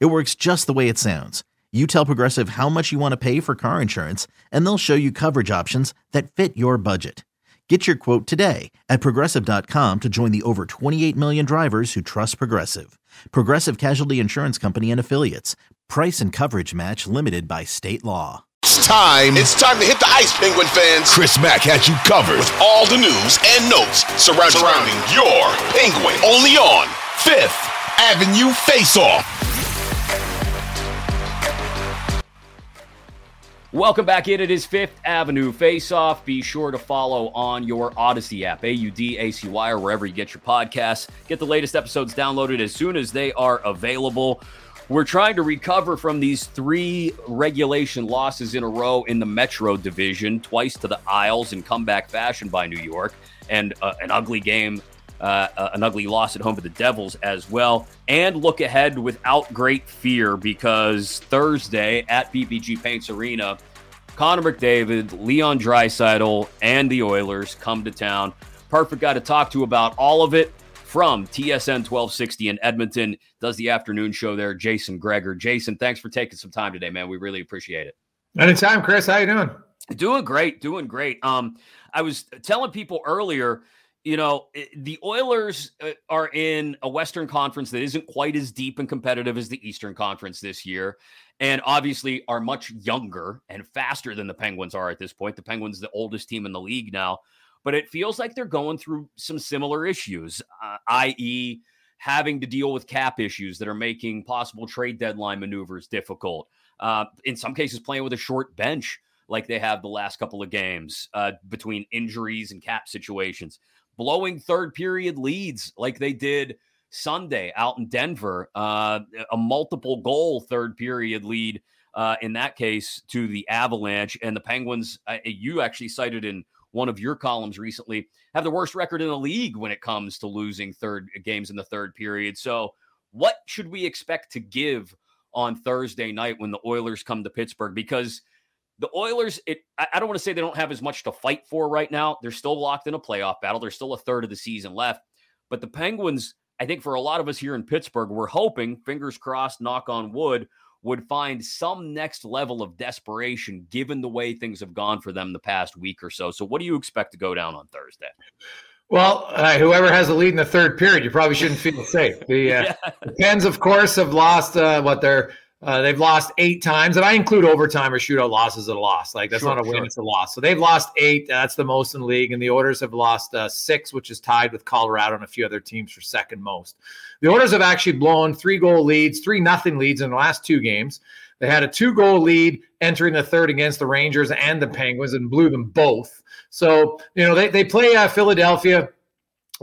It works just the way it sounds. You tell Progressive how much you want to pay for car insurance, and they'll show you coverage options that fit your budget. Get your quote today at Progressive.com to join the over 28 million drivers who trust Progressive. Progressive Casualty Insurance Company and Affiliates. Price and coverage match limited by state law. It's time to hit the ice, Penguin fans. Chris Mack has you covered with all the news and notes surrounding your Penguin. Only on Fifth Avenue Faceoff. Welcome back in. It is Fifth Avenue Faceoff. Be sure to follow on your Audacy app, Audacy, or wherever you get your podcasts. Get the latest episodes downloaded as soon as they are available. We're trying to recover from these three regulation losses in a row in the Metro Division, twice to the Isles in comeback fashion by New York, and an ugly game, an ugly loss at home to the Devils as well. And look ahead without great fear, because Thursday at PPG Paints Arena, Connor McDavid, Leon Draisaitl, and the Oilers come to town. Perfect guy to talk to about all of it from TSN 1260 in Edmonton. Does the afternoon show there, Jason Gregor. Jason, thanks for taking some time today, man. We really appreciate it. Anytime, Chris. How you doing? Doing great. I was telling people earlier, you know, the Oilers are in a Western Conference that isn't quite as deep and competitive as the Eastern Conference this year, and obviously are much younger and faster than the Penguins are at this point. The Penguins, the oldest team in the league now, but it feels like they're going through some similar issues, i.e. having to deal with cap issues that are making possible trade deadline maneuvers difficult. In some cases, playing with a short bench like they have the last couple of games between injuries and cap situations. Blowing third period leads like they did Sunday out in Denver, a multiple goal third period lead in that case to the Avalanche. And the Penguins, you actually cited in one of your columns recently, have the worst record in the league when it comes to losing third games in the third period. So what should we expect to give on Thursday night when the Oilers come to Pittsburgh? Because the Oilers, I don't want to say they don't have as much to fight for right now. They're still locked in a playoff battle. There's still a third of the season left. But the Penguins, I think for a lot of us here in Pittsburgh, we're hoping, fingers crossed, knock on wood, would find some next level of desperation given the way things have gone for them the past week or so. So what do you expect to go down on Thursday? Well, whoever has the lead in the third period, you probably shouldn't feel safe. The Pens, of course, have lost they've lost eight times, and I include overtime or shootout losses as a loss. Like, that's not a win, it's a loss. So they've lost eight. That's the most in the league. And the Oilers have lost six, which is tied with Colorado and a few other teams for second most. The Oilers have actually blown 3-0 leads in the last two games. They had a 2-goal lead entering the third against the Rangers and the Penguins and blew them both. So, you know, they play Philadelphia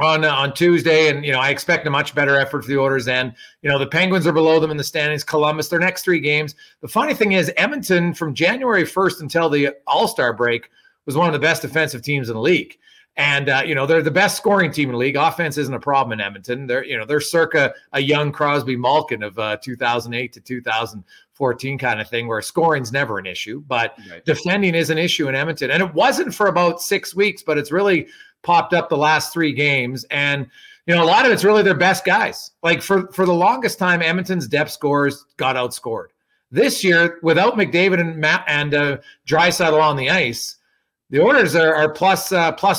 on Tuesday, and, you know, I expect a much better effort for the Oilers. And, you know, the Penguins are below them in the standings, Columbus, their next three games. The funny thing is, Edmonton, from January 1st until the All-Star break, was one of the best defensive teams in the league. And, you know, they're the best scoring team in the league. Offense isn't a problem in Edmonton. They're circa a young Crosby Malkin of 2008 to 2014 kind of thing, where scoring's never an issue, but defending is an issue in Edmonton. And it wasn't for about 6 weeks, but it's really popped up the last three games. And, you know, a lot of it's really their best guys. Like, for the longest time, Edmonton's depth scorers got outscored. This year, without McDavid and Draisaitl on the ice, the Oilers are plus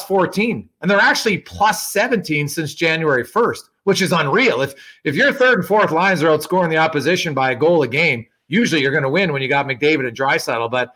14, and they're actually plus 17 since January 1st, which is unreal. If your third and fourth lines are outscoring the opposition by a goal a game, usually you're going to win when you got McDavid and Draisaitl. But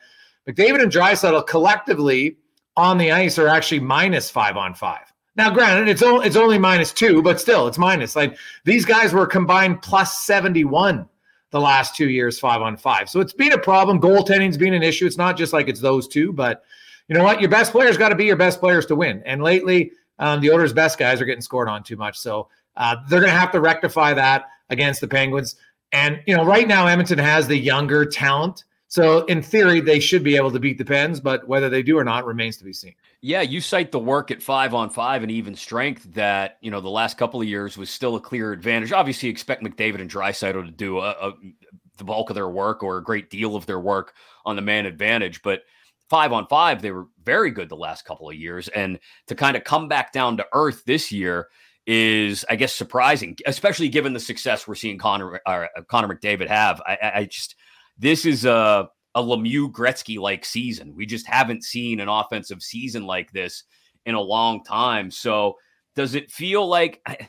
McDavid and Draisaitl collectively on the ice are actually minus 5-on-5. Now, granted, it's only minus 2, but still, it's minus. Like, these guys were combined plus 71. The last 2 years, 5-on-5. So it's been a problem. Goaltending's been an issue. It's not just like it's those two, but you know what? Your best players got to be your best players to win. And lately, the Oilers' best guys are getting scored on too much. So they're going to have to rectify that against the Penguins. And, you know, right now Edmonton has the younger talent. So in theory, they should be able to beat the Pens, but whether they do or not remains to be seen. Yeah, you cite the work at 5-on-5 and even strength that, you know, the last couple of years was still a clear advantage. Obviously, you expect McDavid and Draisaitl to do the bulk of their work or a great deal of their work on the man advantage. But 5-on-5, they were very good the last couple of years. And to kind of come back down to earth this year is, I guess, surprising, especially given the success we're seeing Connor McDavid have. I just... This is a Lemieux Gretzky-like season. We just haven't seen an offensive season like this in a long time. So does it feel like, I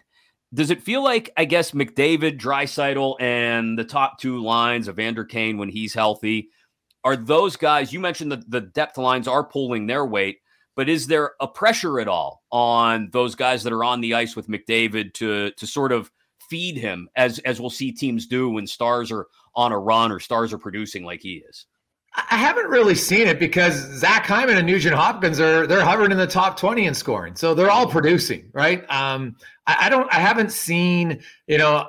guess, McDavid, Draisaitl, and the top two lines of Evander Kane when he's healthy, are those guys, you mentioned that the depth lines are pulling their weight, but is there a pressure at all on those guys that are on the ice with McDavid to sort of feed him as we'll see teams do when stars are on a run or stars are producing like he is? I haven't really seen it because Zach Hyman and Nugent Hopkins they're hovering in the top 20 in scoring. So they're all producing, right? I haven't seen, you know,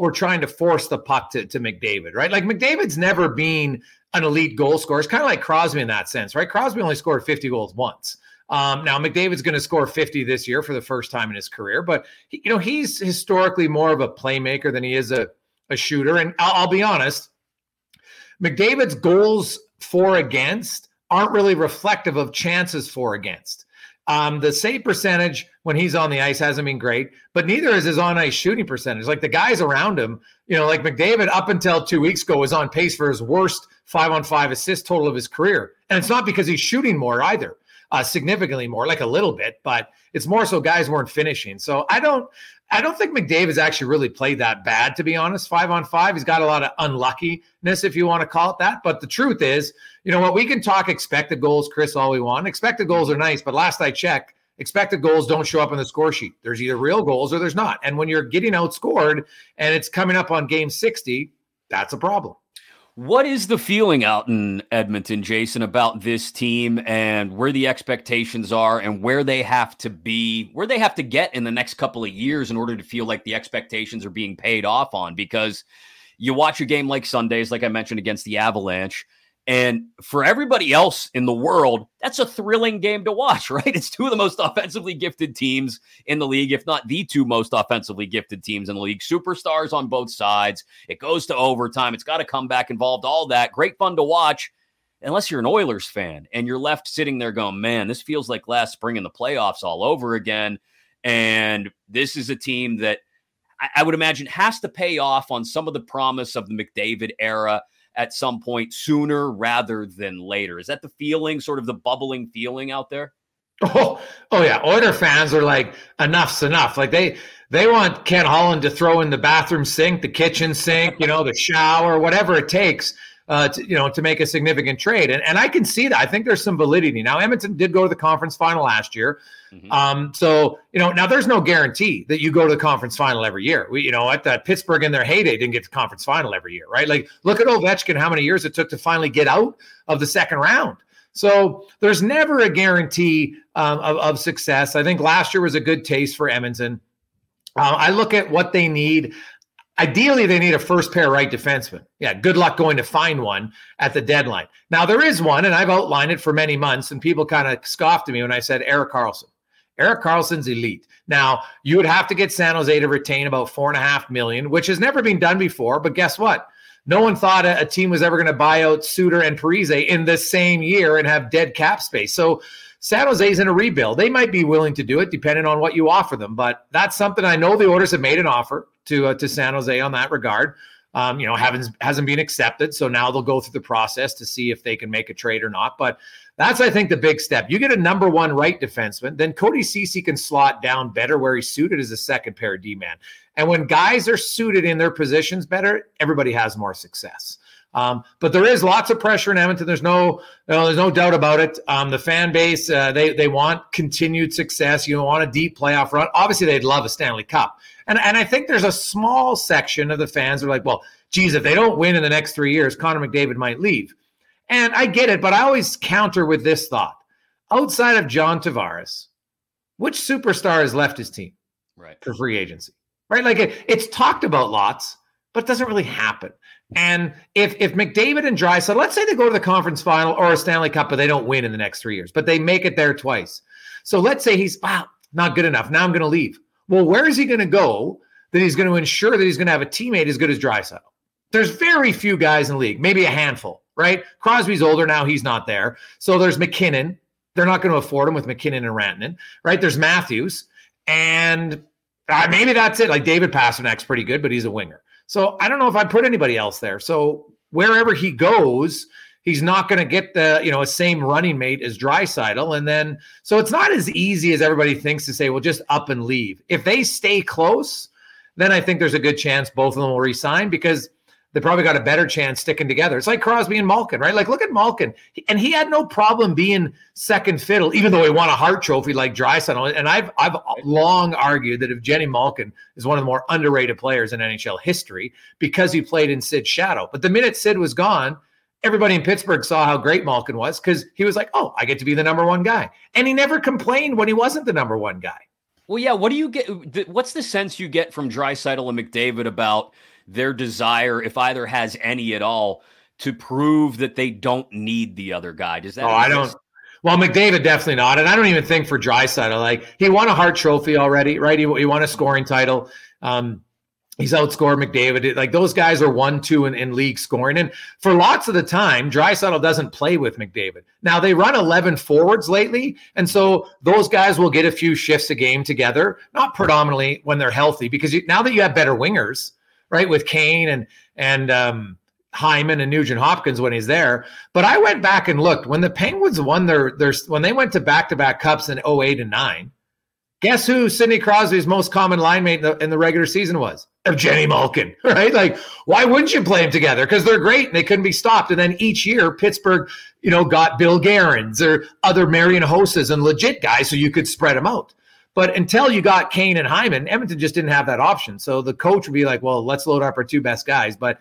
we're trying to force the puck to McDavid, right? Like McDavid's never been an elite goal scorer. It's kind of like Crosby in that sense, right? Crosby only scored 50 goals once. Now McDavid's going to score 50 this year for the first time in his career, but he, you know, he's historically more of a playmaker than he is a shooter. And I'll be honest, McDavid's goals for against aren't really reflective of chances for against. The save percentage when he's on the ice hasn't been great, but neither is his on-ice shooting percentage. Like the guys around him, you know, like McDavid up until 2 weeks ago was on pace for his worst 5-on-5 assist total of his career. And it's not because he's shooting more either. Significantly more, like a little bit, but it's more so guys weren't finishing. So I don't think McDavid's actually really played that bad, to be honest. 5-on-5, he's got a lot of unluckiness, if you want to call it that. But the truth is, you know what, we can talk expected goals, Chris, all we want. Expected goals are nice, but last I checked, expected goals don't show up on the score sheet. There's either real goals or there's not. And when you're getting outscored and it's coming up on game 60, that's a problem. What is the feeling out in Edmonton, Jason, about this team and where the expectations are and where they have to be, where they have to get in the next couple of years in order to feel like the expectations are being paid off on? Because you watch a game like Sunday's, like I mentioned, against the Avalanche, and for everybody else in the world, that's a thrilling game to watch, right? It's two of the most offensively gifted teams in the league, if not the two most offensively gifted teams in the league. Superstars on both sides. It goes to overtime. It's got a comeback involved, all that. Great fun to watch, unless you're an Oilers fan and you're left sitting there going, man, this feels like last spring in the playoffs all over again. And this is a team that I would imagine has to pay off on some of the promise of the McDavid era at some point sooner rather than later. Is that the feeling, sort of the bubbling feeling out there? Oh yeah. Oilers fans are like, enough's enough. Like they want Ken Holland to throw in the bathroom sink, the kitchen sink, you know, the shower, whatever it takes to make a significant trade. And I can see that. I think there's some validity. Now, Edmonton did go to the conference final last year. Mm-hmm. So, you know, now there's no guarantee that you go to the conference final every year. Pittsburgh in their heyday didn't get to the conference final every year, right? Like look at Ovechkin, how many years it took to finally get out of the second round. So there's never a guarantee of success. I think last year was a good taste for Edmonton. I look at what they need. Ideally, they need a first-pair right defenseman. Yeah, good luck going to find one at the deadline. Now, there is one, and I've outlined it for many months, and people kind of scoffed at me when I said Erik Karlsson. Erik Karlsson's elite. Now, you would have to get San Jose to retain about $4.5 million, which has never been done before, but guess what? No one thought a team was ever going to buy out Suter and Parise in the same year and have dead cap space. So San Jose's in a rebuild. They might be willing to do it depending on what you offer them, but that's something I know the Oilers have made an offer to San Jose on that regard. Hasn't been accepted. So now they'll go through the process to see if they can make a trade or not. But that's, I think, the big step. You get a number one right defenseman, then Cody Ceci can slot down better where he's suited as a second pair D-man. And when guys are suited in their positions better, everybody has more success. But there is lots of pressure in Edmonton. There's no doubt about it. The fan base, they want continued success. You want a deep playoff run. Obviously, they'd love a Stanley Cup. And I think there's a small section of the fans who are like, well, geez, if they don't win in the next 3 years, Connor McDavid might leave. And I get it, but I always counter with this thought. Outside of John Tavares, which superstar has left his team? Right. For free agency? Right? Like it's talked about lots, but it doesn't really happen. And if McDavid and Draisaitl, let's say they go to the conference final or a Stanley Cup, but they don't win in the next 3 years, but they make it there twice. So let's say he's, wow, not good enough. Now I'm going to leave. Well, where is he going to go that he's going to ensure that he's going to have a teammate as good as Draisaitl? There's very few guys in the league, maybe a handful, right? Crosby's older now. He's not there. So there's McKinnon. They're not going to afford him with McKinnon and Rantanen, right? There's Matthews. And maybe that's it. Like David Pasternak's pretty good, but he's a winger. So I don't know if I put anybody else there. So wherever he goes, he's not going to get the, you know, same running mate as Draisaitl. And then, so it's not as easy as everybody thinks to say, well, just up and leave. If they stay close, then I think there's a good chance both of them will resign because they probably got a better chance sticking together. It's like Crosby and Malkin, right? Like, look at Malkin. And he had no problem being second fiddle, even though he won a Hart Trophy like Draisaitl. And I've long argued that Evgeni Malkin is one of the more underrated players in NHL history because he played in Sid's shadow. But the minute Sid was gone, everybody in Pittsburgh saw how great Malkin was because he was like, oh, I get to be the number one guy. And he never complained when he wasn't the number one guy. Well, yeah, what do you get? What's the sense you get from Draisaitl and McDavid about their desire, if either has any at all, to prove that they don't need the other guy? Does that? Oh, exist? I don't. Well, McDavid definitely not, and I don't even think for Draisaitl. Like he won a Hart Trophy already, right? He won a scoring title. He's outscored McDavid. Like those guys are 1-2 in league scoring, and for lots of the time, Draisaitl doesn't play with McDavid. Now they run 11 forwards lately, and so those guys will get a few shifts a game together, not predominantly when they're healthy, because now that you have better wingers. Right, with Kane and Hyman and Nugent Hopkins when he's there. But I went back and looked when the Penguins won their when they went to back-to-back cups in 08 and 09. Guess who Sidney Crosby's most common line mate in the regular season was? Evgeni Malkin, right? Like, why wouldn't you play them together? Because they're great and they couldn't be stopped. And then each year, Pittsburgh, got Bill Guerin's or other Marian Hosses and legit guys so you could spread them out. But until you got Kane and Hyman, Edmonton just didn't have that option. So the coach would be like, well, let's load up our two best guys. But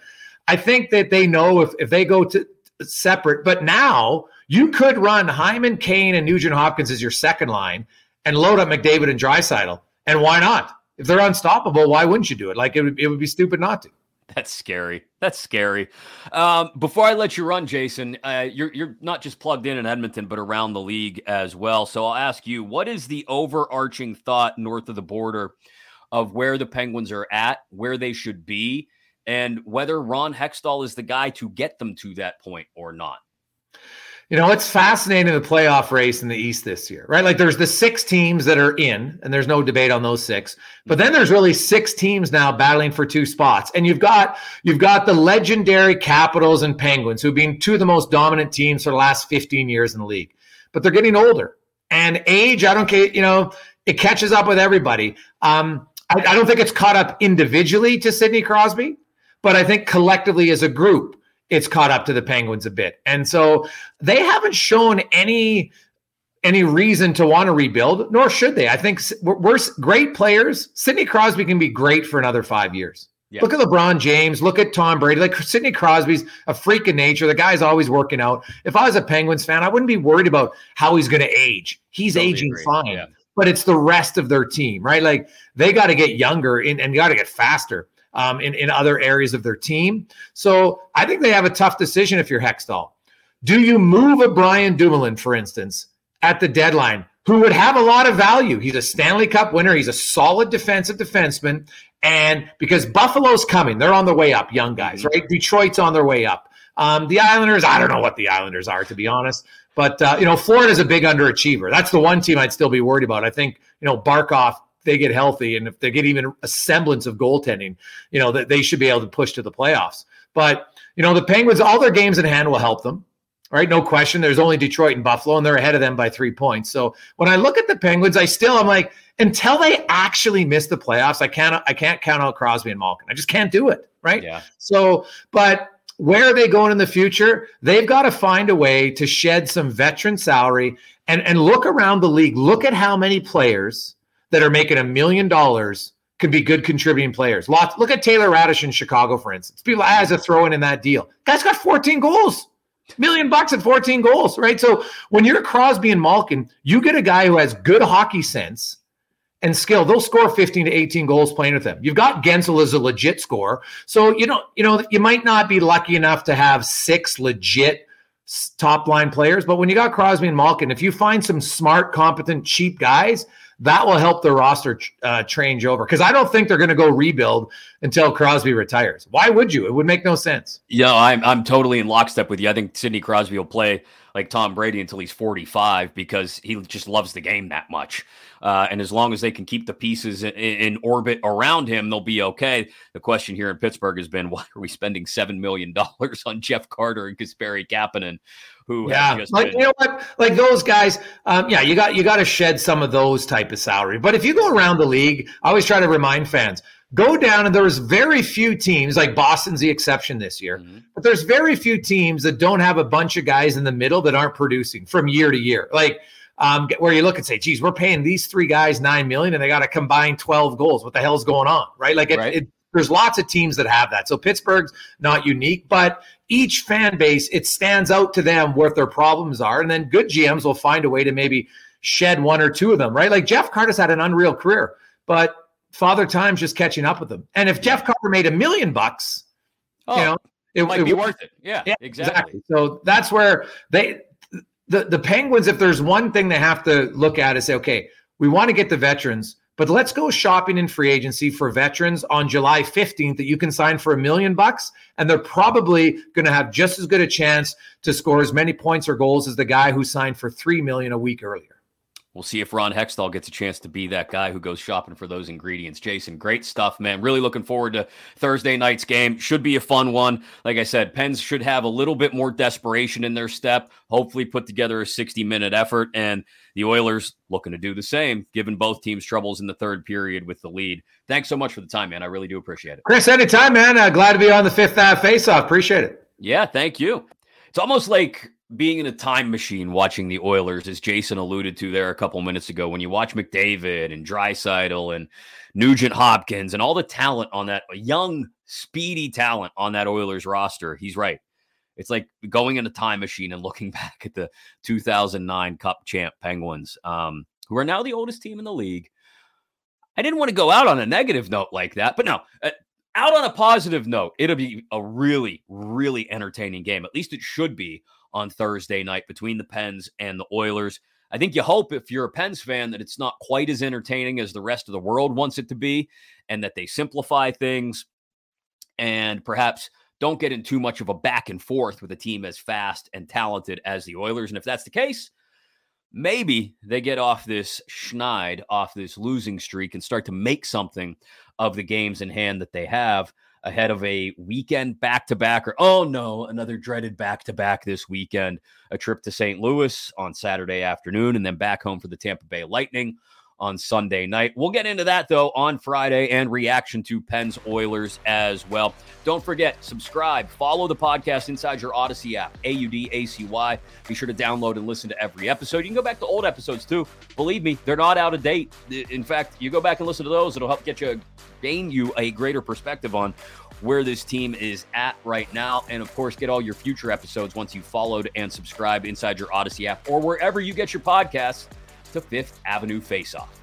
I think that they know if they go to separate. But now you could run Hyman, Kane, and Nugent Hopkins as your second line and load up McDavid and Draisaitl. And why not? If they're unstoppable, why wouldn't you do it? Like, it would be stupid not to. That's scary. That's scary. Before I let you run, Jason, you're not just plugged in Edmonton, but around the league as well. So I'll ask you, what is the overarching thought north of the border of where the Penguins are at, where they should be, and whether Ron Hextall is the guy to get them to that point or not? It's fascinating, the playoff race in the East this year, right? Like there's the 6 teams that are in, and there's no debate on those 6. But then there's really 6 teams now battling for 2 spots. And you've got the legendary Capitals and Penguins, who've been 2 of the most dominant teams for the last 15 years in the league. But they're getting older. And age, I don't care, it catches up with everybody. I don't think it's caught up individually to Sidney Crosby, but I think collectively as a group, it's caught up to the Penguins a bit. And so they haven't shown any reason to want to rebuild, nor should they. I think we're great players. Sidney Crosby can be great for another 5 years. Yeah. Look at LeBron James. Look at Tom Brady. Like Sidney Crosby's a freak of nature. The guy's always working out. If I was a Penguins fan, I wouldn't be worried about how he's going to age. He's totally aging fine. Yeah. But it's the rest of their team, right? Like they got to get younger and got to get faster. In other areas of their team. So I think they have a tough decision if you're Hextall. Do you move a Brian Dumoulin, for instance, at the deadline, who would have a lot of value? He's a Stanley Cup winner. He's a solid defensive defenseman. And because Buffalo's coming, they're on their way up, young guys, right? Detroit's on their way up. The Islanders, I don't know what the Islanders are, to be honest. But, Florida's a big underachiever. That's the one team I'd still be worried about. I think, Barkoff, they get healthy, and if they get even a semblance of goaltending, that they should be able to push to the playoffs. But, the Penguins, all their games in hand will help them, right? No question. There's only Detroit and Buffalo, and they're ahead of them by 3 points. So when I look at the Penguins, I'm like, until they actually miss the playoffs, I can't count out Crosby and Malkin. I just can't do it, right? Yeah. So, but where are they going in the future? They've got to find a way to shed some veteran salary and look around the league. Look at how many players that are making $1 million could be good contributing players. Lots. Look at Taylor Raddysh in Chicago, for instance. People as a throw-in that deal. Guy's got 14 goals, $1 million and 14 goals, right? So when you're Crosby and Malkin, you get a guy who has good hockey sense and skill, they'll score 15 to 18 goals playing with them. You've got Gensel as a legit scorer. So, you might not be lucky enough to have six legit top line players, but when you got Crosby and Malkin, if you find some smart, competent, cheap guys, that will help the roster change over. Because I don't think they're going to go rebuild until Crosby retires. Why would you? It would make no sense. Yeah, I'm totally in lockstep with you. I think Sidney Crosby will play like Tom Brady until he's 45 because he just loves the game that much. And as long as they can keep the pieces in orbit around him, they'll be okay. The question here in Pittsburgh has been, why are we spending $7 million on Jeff Carter and Kasperi Kapanen? Like those guys, you got to shed some of those type of salary. But if you go around the league, I always try to remind fans, go down, and there's very few teams, like Boston's the exception this year, mm-hmm. but there's very few teams that don't have a bunch of guys in the middle that aren't producing from year to year. Like where you look and say, geez, we're paying these three guys $9 million and they got a combined 12 goals. What the hell's going on, right? There's lots of teams that have that. So Pittsburgh's not unique, but each fan base, it stands out to them what their problems are. And then good GMs will find a way to maybe shed one or two of them, right? Like Jeff Carter's had an unreal career, but Father Time's just catching up with him. And if Jeff Carter made $1 million, it might be worth it. Yeah, exactly. So that's where the Penguins, if there's one thing they have to look at is say, okay, we want to get the veterans, but let's go shopping in free agency for veterans on July 15th that you can sign for $1 million. And they're probably going to have just as good a chance to score as many points or goals as the guy who signed for $3 million a week earlier. We'll see if Ron Hextall gets a chance to be that guy who goes shopping for those ingredients. Jason, great stuff, man. Really looking forward to Thursday night's game. Should be a fun one. Like I said, Pens should have a little bit more desperation in their step, hopefully put together a 60-minute effort, and the Oilers looking to do the same, given both teams troubles in the third period with the lead. Thanks so much for the time, man. I really do appreciate it. Chris, anytime, man. Glad to be on the Fifth Avenue Faceoff. Appreciate it. Yeah, thank you. It's almost like being in a time machine watching the Oilers, as Jason alluded to there a couple minutes ago, when you watch McDavid and Draisaitl and Nugent Hopkins and all the talent on that young, speedy talent on that Oilers roster, he's right. It's like going in a time machine and looking back at the 2009 Cup champ Penguins, who are now the oldest team in the league. I didn't want to go out on a negative note like that, but no, out on a positive note, it'll be a really, really entertaining game. At least it should be on Thursday night between the Pens and the Oilers. I think you hope, if you're a Pens fan, that it's not quite as entertaining as the rest of the world wants it to be, and that they simplify things and perhaps don't get in too much of a back and forth with a team as fast and talented as the Oilers. And if that's the case, maybe they get off this schneid, off this losing streak, and start to make something of the games in hand that they have ahead of a weekend back-to-back, or, oh no, another dreaded back-to-back this weekend, a trip to St. Louis on Saturday afternoon, and then back home for the Tampa Bay Lightning on Sunday night. We'll get into that, though, on Friday, and reaction to Pens Oilers as well. Don't forget, subscribe, follow the podcast inside your Audacy app, Audacy. Be sure to download and listen to every episode. You can go back to old episodes, too. Believe me, they're not out of date. In fact, you go back and listen to those. It'll help gain you a greater perspective on where this team is at right now. And, of course, get all your future episodes once you've followed and subscribed inside your Audacy app or wherever you get your podcasts to Fifth Avenue Faceoff.